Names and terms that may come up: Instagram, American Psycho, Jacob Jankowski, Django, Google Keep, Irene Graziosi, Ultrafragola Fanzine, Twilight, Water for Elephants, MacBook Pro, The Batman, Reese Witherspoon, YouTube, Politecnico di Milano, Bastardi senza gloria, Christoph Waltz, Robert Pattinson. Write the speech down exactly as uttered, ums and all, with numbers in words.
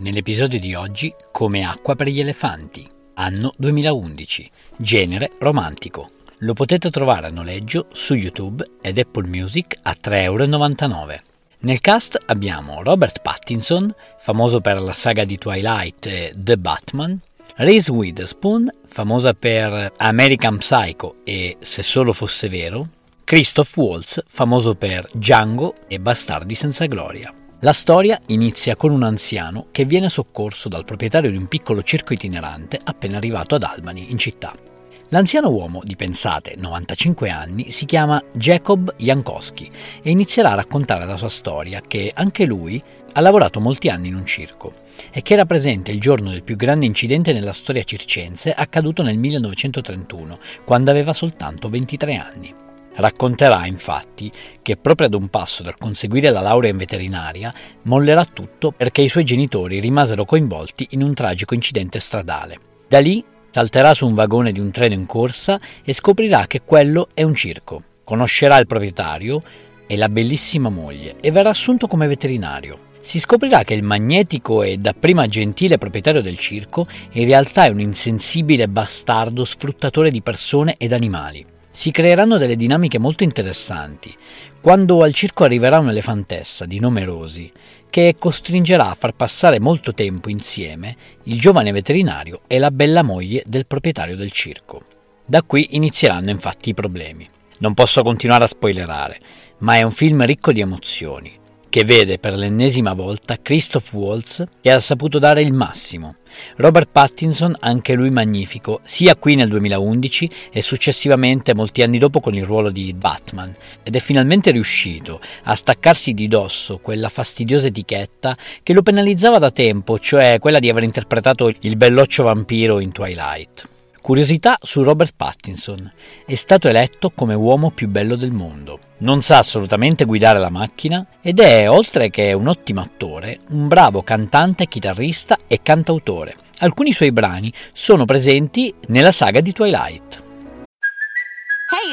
Nell'episodio di oggi, Come acqua per gli elefanti, anno duemilaundici, genere romantico. Lo potete trovare a noleggio su YouTube ed Apple Music a tre e novantanove euro. Nel cast abbiamo Robert Pattinson, famoso per la saga di Twilight e The Batman, Reese Witherspoon, famosa per American Psycho e Se solo fosse vero, Christoph Waltz, famoso per Django e Bastardi senza gloria. La storia inizia con un anziano che viene soccorso dal proprietario di un piccolo circo itinerante appena arrivato ad Albany, in città. L'anziano uomo di, pensate, novantacinque anni, si chiama Jacob Jankowski e inizierà a raccontare la sua storia, che anche lui ha lavorato molti anni in un circo e che era presente il giorno del più grande incidente nella storia circense, accaduto nel millenovecentotrentuno, quando aveva soltanto ventitré anni. Racconterà infatti che proprio ad un passo dal conseguire la laurea in veterinaria mollerà tutto perché i suoi genitori rimasero coinvolti in un tragico incidente stradale. Da lì salterà su un vagone di un treno in corsa e scoprirà che quello è un circo. Conoscerà il proprietario e la bellissima moglie e verrà assunto come veterinario. Si scoprirà che il magnetico e dapprima gentile proprietario del circo in realtà è un insensibile bastardo sfruttatore di persone ed animali. Si creeranno delle dinamiche molto interessanti, quando al circo arriverà un'elefantessa di nome Rosy, che costringerà a far passare molto tempo insieme il giovane veterinario e la bella moglie del proprietario del circo. Da qui inizieranno infatti i problemi. Non posso continuare a spoilerare, ma è un film ricco di emozioni, che vede per l'ennesima volta Christoph Waltz, che ha saputo dare il massimo. Robert Pattinson, anche lui magnifico, sia qui nel duemilaundici e successivamente molti anni dopo con il ruolo di Batman, ed è finalmente riuscito a staccarsi di dosso quella fastidiosa etichetta che lo penalizzava da tempo, cioè quella di aver interpretato il belloccio vampiro in Twilight. Curiosità su Robert Pattinson. È stato eletto come uomo più bello del mondo. Non sa assolutamente guidare la macchina ed è, oltre che un ottimo attore, un bravo cantante, chitarrista e cantautore. Alcuni suoi brani sono presenti nella saga di Twilight. Hey,